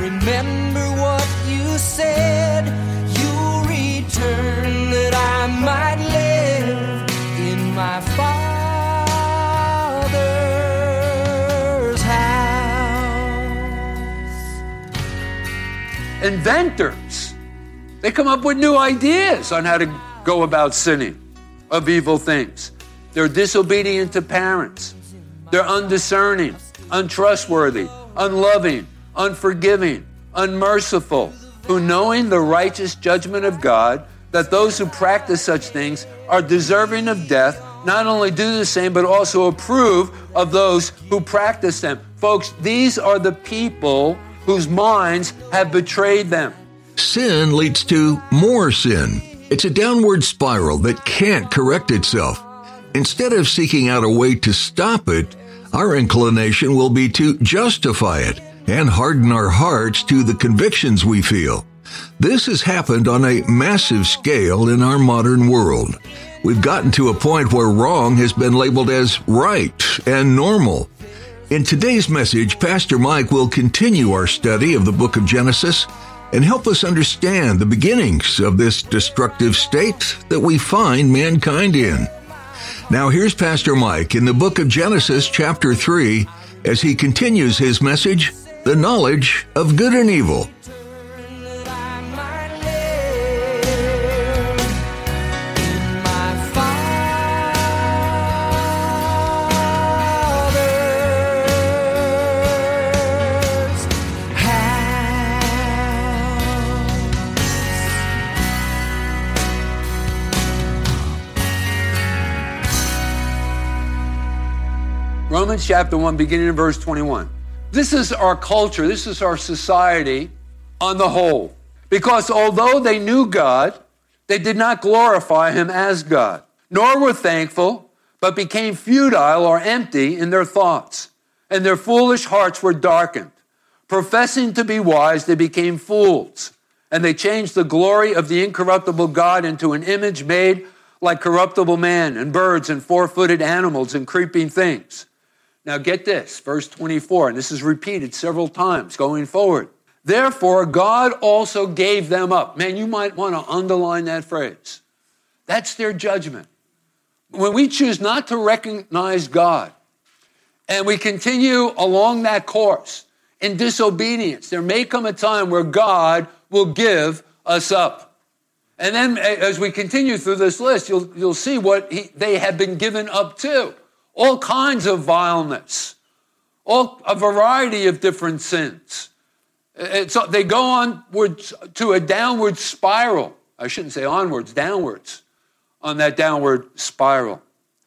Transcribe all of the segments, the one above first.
Remember what you said, you'll return that I might live in my Father's house. Inventors. They come up with new ideas on how to go about sinning of evil things. They're disobedient to parents. They're undiscerning, untrustworthy, unloving, unforgiving, unmerciful, who knowing the righteous judgment of God, that those who practice such things are deserving of death, not only do the same, but also approve of those who practice them. Folks, these are the people whose minds have betrayed them. Sin leads to more sin. It's a downward spiral that can't correct itself. Instead of seeking out a way to stop it, our inclination will be to justify it and harden our hearts to the convictions we feel. This has happened on a massive scale in our modern world. We've gotten to a point where wrong has been labeled as right and normal. In today's message, Pastor Mike will continue our study of the book of Genesis and help us understand the beginnings of this destructive state that we find mankind in. Now here's Pastor Mike in the book of Genesis chapter 3 as he continues his message, The Knowledge of Good and Evil. Romans chapter 1, beginning in verse 21. This is our culture, this is our society on the whole. Because although they knew God, they did not glorify him as God, nor were thankful, but became futile or empty in their thoughts, and their foolish hearts were darkened. Professing to be wise, they became fools, and they changed the glory of the incorruptible God into an image made like corruptible man and birds and four-footed animals and creeping things. Now get this, verse 24, and this is repeated several times going forward. Therefore, God also gave them up. Man, you might want to underline that phrase. That's their judgment. When we choose not to recognize God and we continue along that course in disobedience, there may come a time where God will give us up. And then as we continue through this list, you'll see what they have been given up to. All kinds of vileness, a variety of different sins. They go onwards to a downward spiral. I shouldn't say onwards, downwards, on that downward spiral.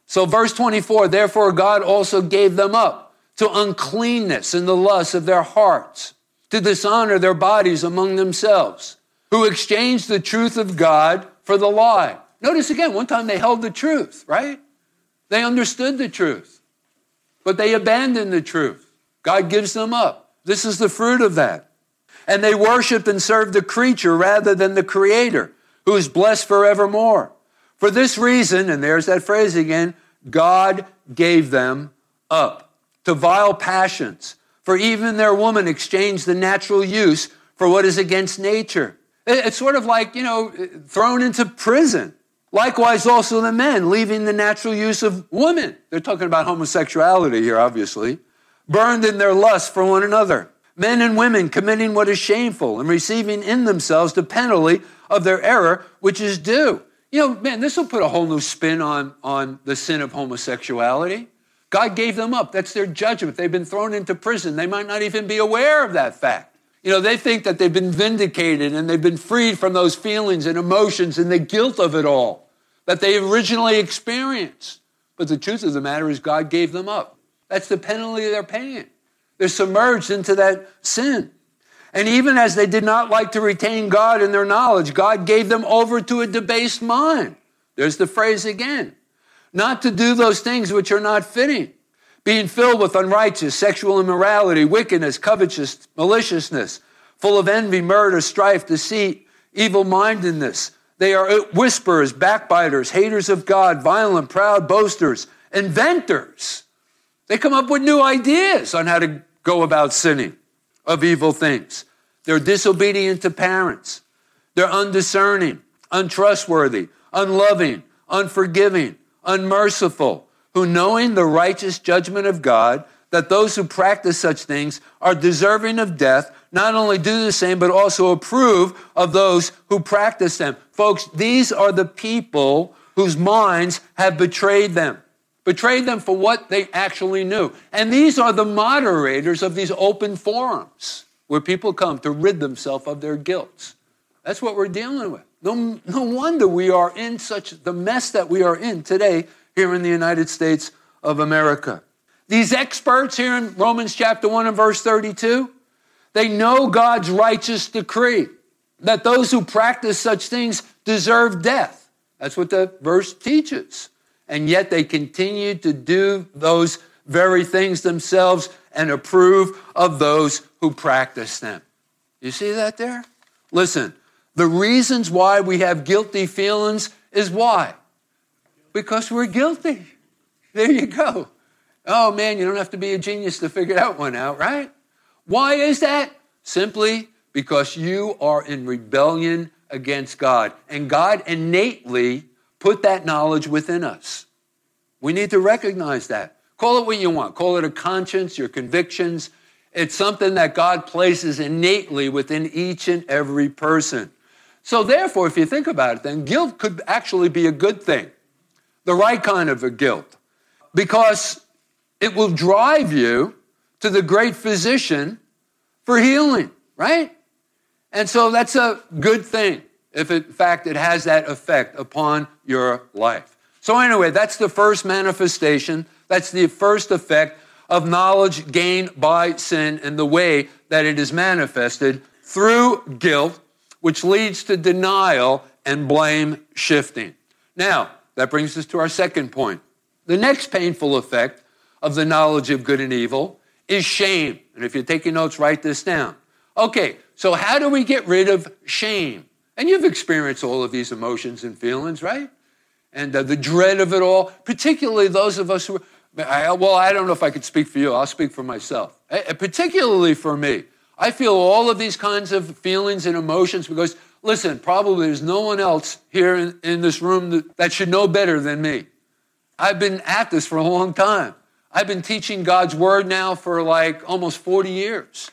So verse 24, therefore God also gave them up to uncleanness and the lusts of their hearts, to dishonor their bodies among themselves, who exchanged the truth of God for the lie. Notice again, one time they held the truth, right? They understood the truth, but they abandoned the truth. God gives them up. This is the fruit of that. And they worship and serve the creature rather than the Creator, who is blessed forevermore. For this reason, and there's that phrase again, God gave them up to vile passions. For even their woman exchanged the natural use for what is against nature. It's sort of like, thrown into prison. Likewise, also the men, leaving the natural use of women. They're talking about homosexuality here, obviously. Burned in their lust for one another. Men and women committing what is shameful and receiving in themselves the penalty of their error, which is due. This will put a whole new spin on the sin of homosexuality. God gave them up. That's their judgment. They've been thrown into prison. They might not even be aware of that fact. They think that they've been vindicated and they've been freed from those feelings and emotions and the guilt of it all that they originally experienced. But the truth of the matter is God gave them up. That's the penalty they're paying. They're submerged into that sin. And even as they did not like to retain God in their knowledge, God gave them over to a debased mind. There's the phrase again. Not to do those things which are not fitting, being filled with unrighteous, sexual immorality, wickedness, covetousness, maliciousness, full of envy, murder, strife, deceit, evil-mindedness. They are whisperers, backbiters, haters of God, violent, proud, boasters, inventors. They come up with new ideas on how to go about sinning of evil things. They're disobedient to parents. They're undiscerning, untrustworthy, unloving, unforgiving, unmerciful, who knowing the righteous judgment of God, that those who practice such things are deserving of death, not only do the same, but also approve of those who practice them. Folks, these are the people whose minds have betrayed them. Betrayed them for what they actually knew. And these are the moderators of these open forums where people come to rid themselves of their guilt. That's what we're dealing with. No wonder we are in such the mess that we are in today here in the United States of America. These experts here in Romans chapter 1 and verse 32, they know God's righteous decree that those who practice such things deserve death. That's what the verse teaches. And yet they continue to do those very things themselves and approve of those who practice them. You see that there? Listen, the reasons why we have guilty feelings is why? Because we're guilty. There you go. Oh, man, you don't have to be a genius to figure that one out, right? Why is that? Simply because you are in rebellion against God. And God innately put that knowledge within us. We need to recognize that. Call it what you want. Call it a conscience, your convictions. It's something that God places innately within each and every person. So therefore, if you think about it then, guilt could actually be a good thing. The right kind of a guilt. Because it will drive you to the great physician for healing, right? And so that's a good thing. If, in fact, it has that effect upon your life. So anyway, that's the first manifestation. That's the first effect of knowledge gained by sin and the way that it is manifested through guilt, which leads to denial and blame shifting. Now, that brings us to our second point. The next painful effect of the knowledge of good and evil is shame. And if you're taking notes, write this down. Okay, so how do we get rid of shame? And you've experienced all of these emotions and feelings, right? And the dread of it all, particularly those of us who, well, I don't know if I could speak for you. I'll speak for myself. Particularly for me. I feel all of these kinds of feelings and emotions because, listen, probably there's no one else here in this room that should know better than me. I've been at this for a long time. I've been teaching God's word now for like almost 40 years.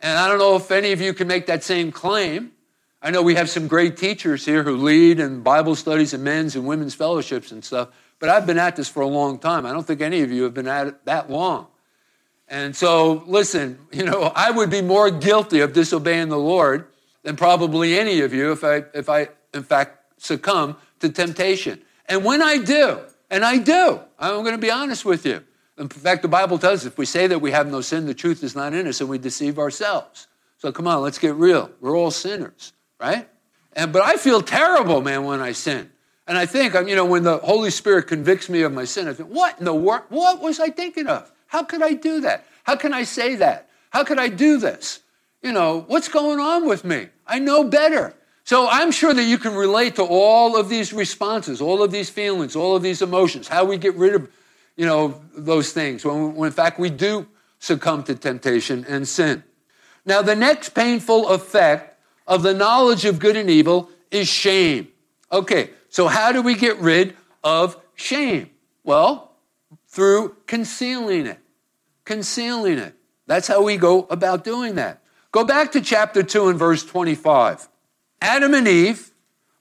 And I don't know if any of you can make that same claim. I know we have some great teachers here who lead in Bible studies and men's and women's fellowships and stuff, but I've been at this for a long time. I don't think any of you have been at it that long. And so, listen, I would be more guilty of disobeying the Lord than probably any of you if I in fact, succumb to temptation. And when I do, I'm going to be honest with you. In fact, the Bible tells us if we say that we have no sin, the truth is not in us, and we deceive ourselves. So come on, let's get real. We're all sinners. Right? But I feel terrible, man, when I sin. And I think, when the Holy Spirit convicts me of my sin, I think, what in the world? What was I thinking of? How could I do that? How can I say that? How could I do this? What's going on with me? I know better. So I'm sure that you can relate to all of these responses, all of these feelings, all of these emotions, how we get rid of, those things when in fact, we do succumb to temptation and sin. Now, the next painful effect of the knowledge of good and evil is shame. Okay, so how do we get rid of shame? Well, through concealing it. Concealing it. That's how we go about doing that. Go back to chapter 2 and verse 25. Adam and Eve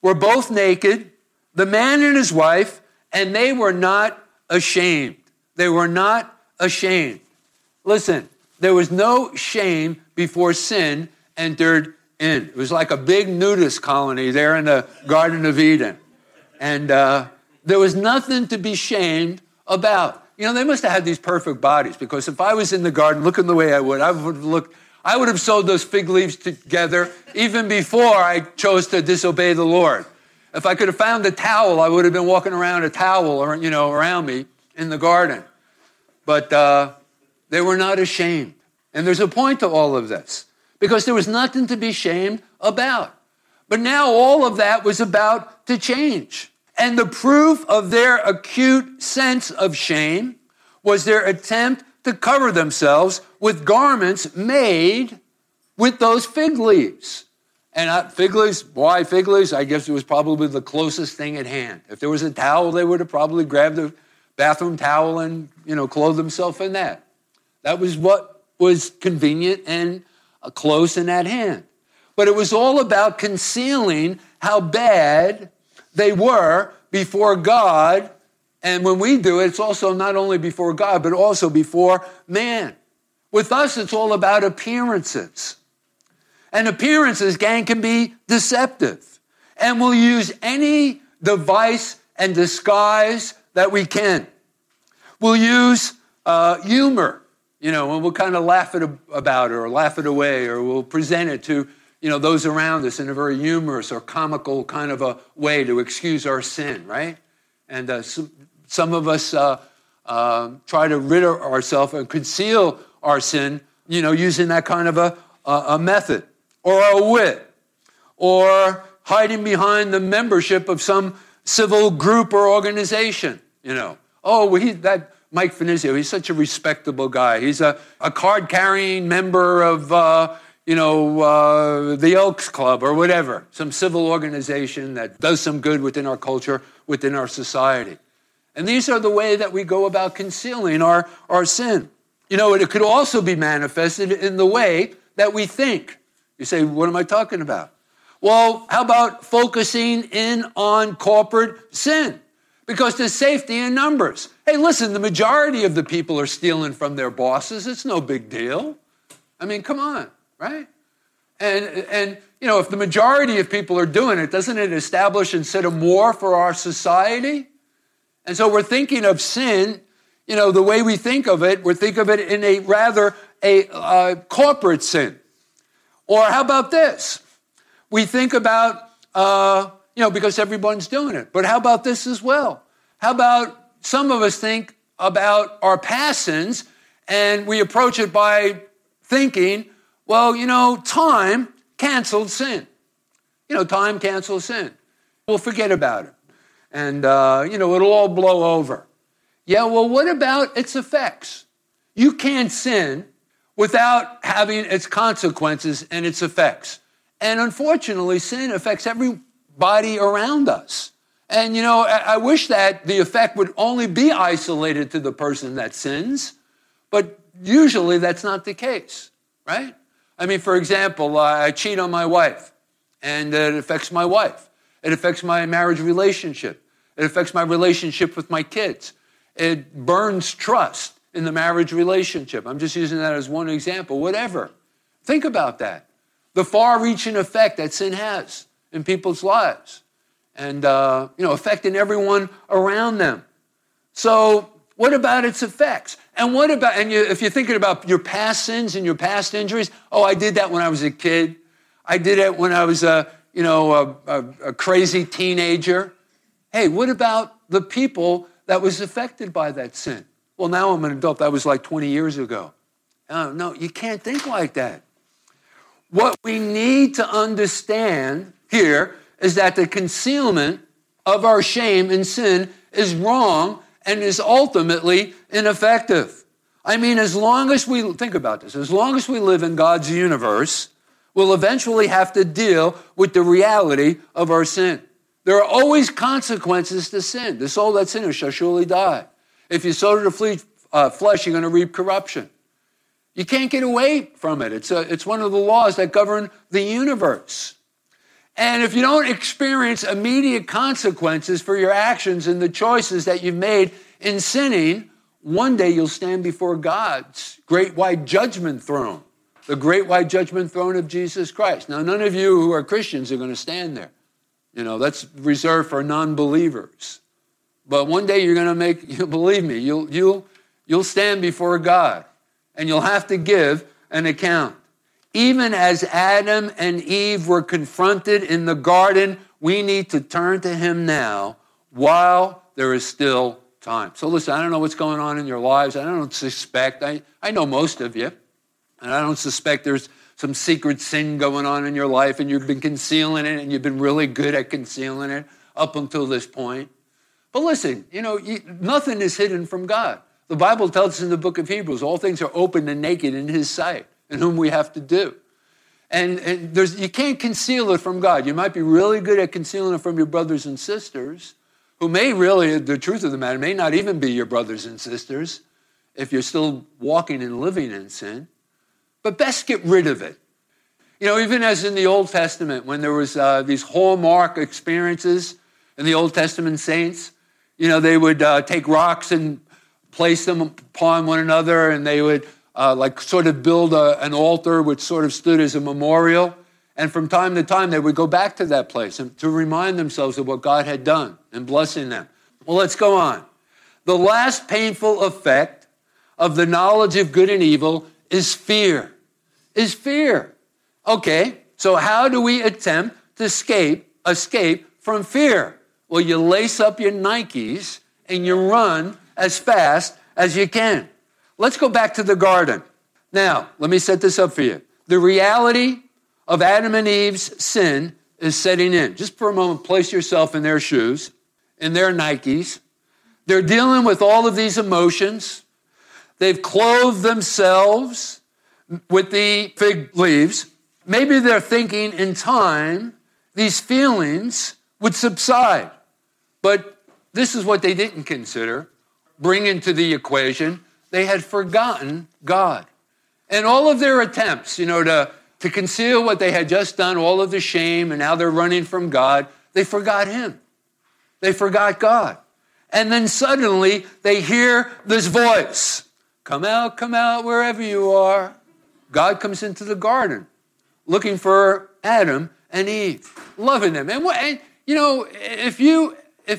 were both naked, the man and his wife, and they were not ashamed. They were not ashamed. Listen, there was no shame before sin entered in. It was like a big nudist colony there in the Garden of Eden. And there was nothing to be shamed about. You know, they must have had these perfect bodies, because if I was in the garden looking the way I would have looked, I would have sewed those fig leaves together even before I chose to disobey the Lord. If I could have found a towel, I would have been walking around a towel or, you know, around me in the garden. But they were not ashamed. And there's a point to all of this, because there was nothing to be ashamed about. But now all of that was about to change. And the proof of their acute sense of shame was their attempt to cover themselves with garments made with those fig leaves. And fig leaves, why fig leaves? I guess it was probably the closest thing at hand. If there was a towel, they would have probably grabbed a bathroom towel and, you know, clothed themselves in that. That was what was convenient and close and at hand. But it was all about concealing how bad they were before God. And when we do it, it's also not only before God, but also before man. With us, it's all about appearances. And appearances, gang, can be deceptive. And we'll use any device and disguise that we can. We'll use humor, you know, and we'll kind of laugh it about it or laugh it away, or we'll present it to, you know, those around us in a very humorous or comical kind of a way to excuse our sin, right? And some of us try to rid ourselves and conceal our sin, you know, using that kind of a method or a wit, or hiding behind the membership of some civil group or organization, you know. Oh, that Mike Finizio, he's such a respectable guy. He's a card-carrying member of, the Elks Club or whatever, some civil organization that does some good within our culture, within our society. And these are the way that we go about concealing our sin. You know, it could also be manifested in the way that we think. You say, what am I talking about? Well, how about focusing in on corporate sin? Because there's safety in numbers. Hey, listen, the majority of the people are stealing from their bosses. It's no big deal. I mean, come on. Right? And you know, if the majority of people are doing it, doesn't it establish and set a more for our society? And so we're thinking of sin, you know, the way we think of it, we think of it in a rather a corporate sin. Or how about this? We think about, because everyone's doing it. But how about this as well? How about some of us think about our past sins and we approach it by thinking, well, you know, time canceled sin. You know, time cancels sin. We'll forget about it. And, it'll all blow over. Yeah, well, what about its effects? You can't sin without having its consequences and its effects. And unfortunately, sin affects everybody around us. And, you know, I wish that the effect would only be isolated to the person that sins. But usually that's not the case, right? I mean, for example, I cheat on my wife, and it affects my wife. It affects my marriage relationship. It affects my relationship with my kids. It burns trust in the marriage relationship. I'm just using that as one example, whatever. Think about that. The far-reaching effect that sin has in people's lives and, affecting everyone around them. So what about its effects? And what about, if you're thinking about your past sins and your past injuries, oh, I did that when I was a kid. I did it when I was a crazy teenager. Hey, what about the people that was affected by that sin? Well, now I'm an adult. That was like 20 years ago. No, you can't think like that. What we need to understand here is that the concealment of our shame and sin is wrong and is ultimately ineffective. I mean, as long as we live in God's universe, we'll eventually have to deal with the reality of our sin. There are always consequences to sin. The soul that sinneth shall surely die. If you sow to the flesh, you're going to reap corruption. You can't get away from it. It's one of the laws that govern the universe. And if you don't experience immediate consequences for your actions and the choices that you've made in sinning, one day you'll stand before God's great white judgment throne, the great white judgment throne of Jesus Christ. Now, none of you who are Christians are going to stand there. You know, that's reserved for non-believers. But one day you're going to believe me, you'll stand before God and you'll have to give an account. Even as Adam and Eve were confronted in the garden, we need to turn to him now while there is still time. So listen, I don't know what's going on in your lives. I don't suspect, I know most of you, and I don't suspect there's some secret sin going on in your life and you've been concealing it and you've been really good at concealing it up until this point. But listen, nothing is hidden from God. The Bible tells us in the book of Hebrews, all things are open and naked in his sight, and whom we have to do. And you can't conceal it from God. You might be really good at concealing it from your brothers and sisters, who may really, the truth of the matter, may not even be your brothers and sisters if you're still walking and living in sin. But best get rid of it. Even as in the Old Testament, when there was these hallmark experiences in the Old Testament saints, they would take rocks and place them upon one another, and they would build an altar which sort of stood as a memorial. And from time to time, they would go back to that place and to remind themselves of what God had done and blessing them. Well, let's go on. The last painful effect of the knowledge of good and evil is fear. Okay, so how do we attempt to escape from fear? Well, you lace up your Nikes and you run as fast as you can. Let's go back to the garden. Now, let me set this up for you. The reality of Adam and Eve's sin is setting in. Just for a moment, place yourself in their shoes, in their Nikes. They're dealing with all of these emotions. They've clothed themselves with the fig leaves. Maybe they're thinking in time, these feelings would subside. But this is what they didn't consider, bring into the equation. They had forgotten God. And all of their attempts, to conceal what they had just done, all of the shame, and now they're running from God, they forgot him. They forgot God. And then suddenly they hear this voice, come out, wherever you are. God comes into the garden looking for Adam and Eve, loving them. And if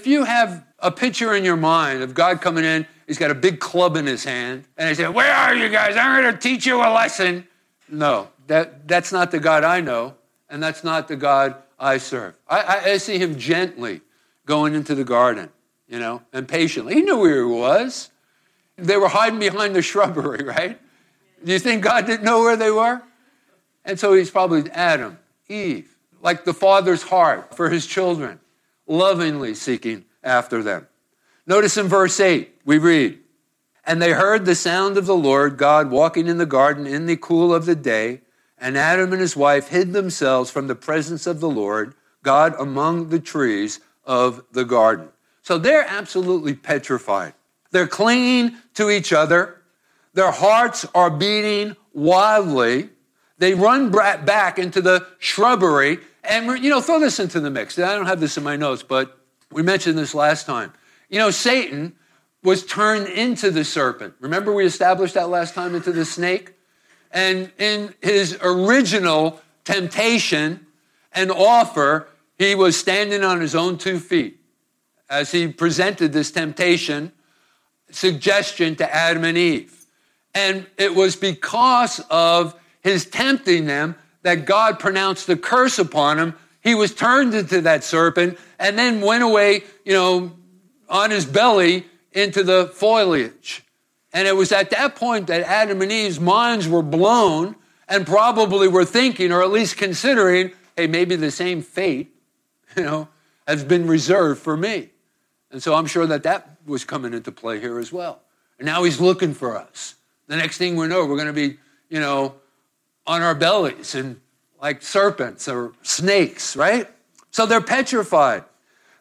you have a picture in your mind of God coming in, he's got a big club in his hand, and he said, where are you guys? I'm going to teach you a lesson. No, that's not the God I know, and that's not the God I serve. I see him gently going into the garden, and patiently. He knew where he was. They were hiding behind the shrubbery, right? Do you think God didn't know where they were? And so he's probably Adam, Eve, like the father's heart for his children, lovingly seeking after them. Notice in verse 8, we read, and they heard the sound of the Lord God walking in the garden in the cool of the day, and Adam and his wife hid themselves from the presence of the Lord God among the trees of the garden. So they're absolutely petrified. They're clinging to each other. Their hearts are beating wildly. They run back into the shrubbery. And, throw this into the mix. I don't have this in my notes, but we mentioned this last time. Satan was turned into the serpent. Remember we established that last time, into the snake? And in his original temptation and offer, he was standing on his own two feet as he presented this temptation suggestion to Adam and Eve. And it was because of his tempting them that God pronounced the curse upon him. He was turned into that serpent and then went away, on his belly into the foliage. And it was at that point that Adam and Eve's minds were blown and probably were thinking, or at least considering, hey, maybe the same fate, has been reserved for me. And so I'm sure that was coming into play here as well. And now he's looking for us. The next thing we know, we're going to be, on our bellies and like serpents or snakes, right? So they're petrified.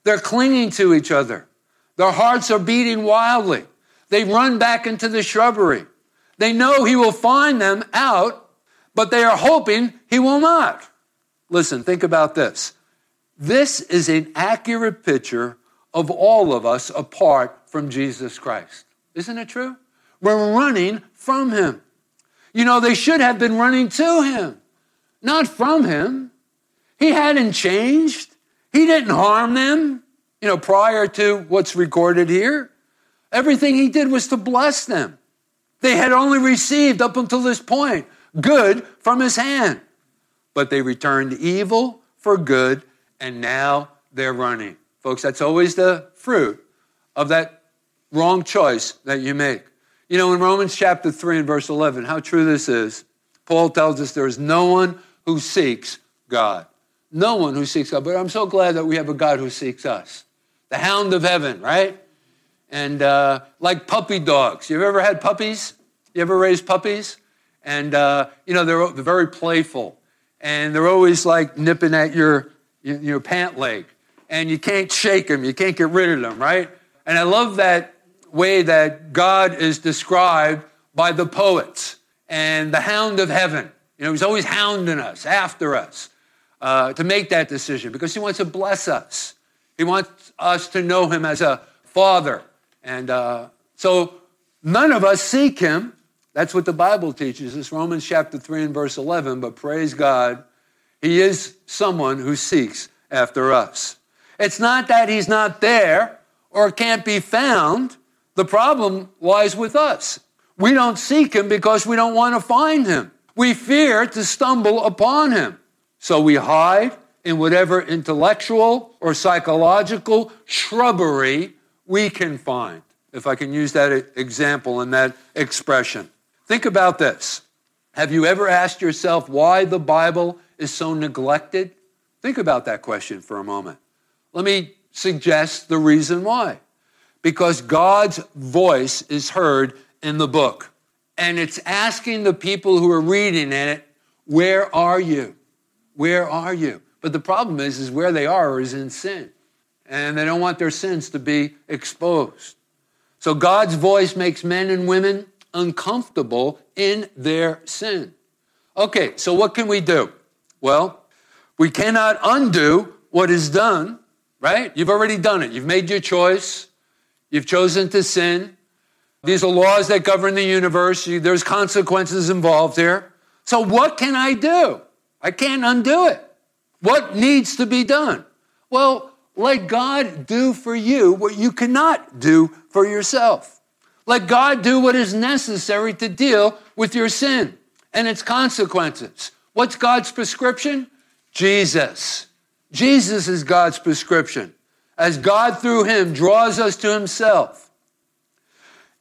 They're clinging to each other. Their hearts are beating wildly. They run back into the shrubbery. They know he will find them out, but they are hoping he will not. Listen, think about this. This is an accurate picture of all of us apart from Jesus Christ. Isn't it true? We're running from him. They should have been running to him, not from him. He hadn't changed. He didn't harm them. you know, prior to what's recorded here, everything he did was to bless them. They had only received up until this point good from his hand, but they returned evil for good, and now they're running. Folks, that's always the fruit of that wrong choice that you make. You know, in Romans chapter 3 and verse 11, how true this is, Paul tells us there is no one who seeks God. No one who seeks God. But I'm so glad that we have a God who seeks us. The hound of heaven, right? And like puppy dogs. You've ever had puppies? You ever raised puppies? And, you know, they're very playful. And they're always like nipping at your pant leg. And you can't shake them. You can't get rid of them, right? And I love that way that God is described by the poets and the hound of heaven. You know, he's always hounding us, after us, to make that decision because he wants to bless us. He wants us to know him as a father. And so none of us seek him. That's what the Bible teaches us, Romans chapter 3 and verse 11. But praise God, he is someone who seeks after us. It's not that he's not there or can't be found. The problem lies with us. We don't seek him because we don't want to find him. We fear to stumble upon him. So we hide in whatever intellectual or psychological shrubbery we can find, if I can use that example and that expression. Think about this. Have you ever asked yourself why the Bible is so neglected? Think about that question for a moment. Let me suggest the reason why. Because God's voice is heard in the book. And it's asking the people who are reading it, where are you? Where are you? But the problem is where they are is in sin. And they don't want their sins to be exposed. So God's voice makes men and women uncomfortable in their sin. Okay, so what can we do? Well, we cannot undo what is done, right? You've already done it. You've made your choice. You've chosen to sin. These are laws that govern the universe. There's consequences involved here. So what can I do? I can't undo it. What needs to be done? Well, let God do for you what you cannot do for yourself. Let God do what is necessary to deal with your sin and its consequences. What's God's prescription? Jesus. Jesus is God's prescription, as God through him draws us to himself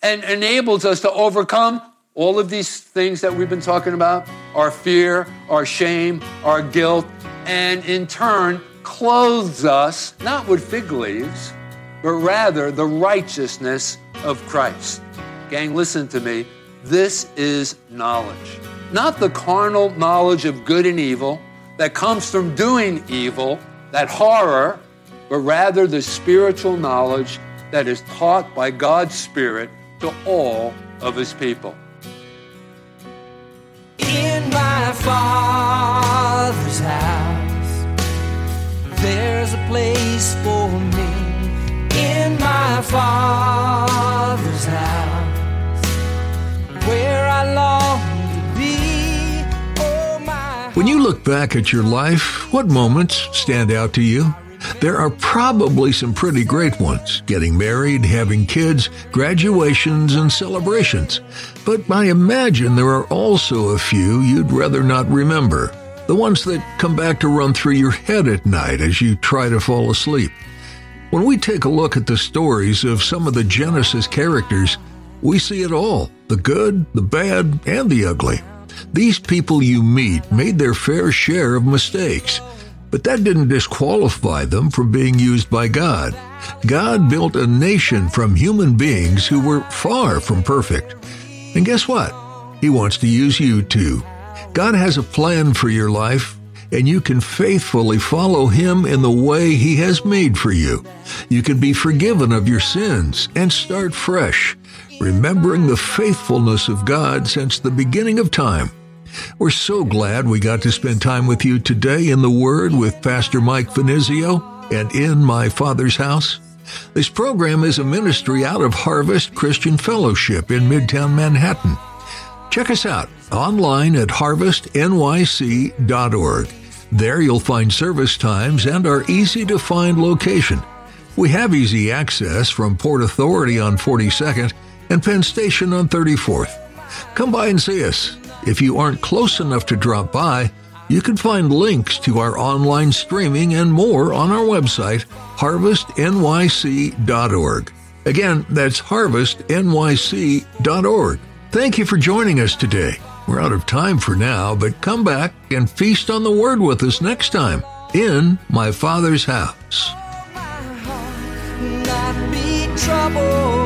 and enables us to overcome all of these things that we've been talking about, our fear, our shame, our guilt, and in turn, clothes us, not with fig leaves, but rather the righteousness of Christ. Gang, listen to me. This is knowledge. Not the carnal knowledge of good and evil that comes from doing evil, that horror, but rather the spiritual knowledge that is taught by God's Spirit to all of his people. In my Father's house, there's a place for me. In my Father's house, where I long to be. Oh, my. When you look back at your life, what moments stand out to you? There are probably some pretty great ones, getting married, having kids, graduations, and celebrations. But I imagine there are also a few you'd rather not remember, the ones that come back to run through your head at night as you try to fall asleep. When we take a look at the stories of some of the Genesis characters, we see it all, the good, the bad, and the ugly. These people you meet made their fair share of mistakes. But that didn't disqualify them from being used by God. God built a nation from human beings who were far from perfect. And guess what? He wants to use you too. God has a plan for your life, and you can faithfully follow Him in the way He has made for you. You can be forgiven of your sins and start fresh, remembering the faithfulness of God since the beginning of time. We're so glad we got to spend time with you today in the Word with Pastor Mike Finizio and In My Father's House. This program is a ministry out of Harvest Christian Fellowship in Midtown Manhattan. Check us out online at harvestnyc.org. There you'll find service times and our easy-to-find location. We have easy access from Port Authority on 42nd and Penn Station on 34th. Come by and see us. If you aren't close enough to drop by, you can find links to our online streaming and more on our website, harvestnyc.org. Again, that's harvestnyc.org. Thank you for joining us today. We're out of time for now, but come back and feast on the Word with us next time in My Father's House. Oh, my heart, not be troubled.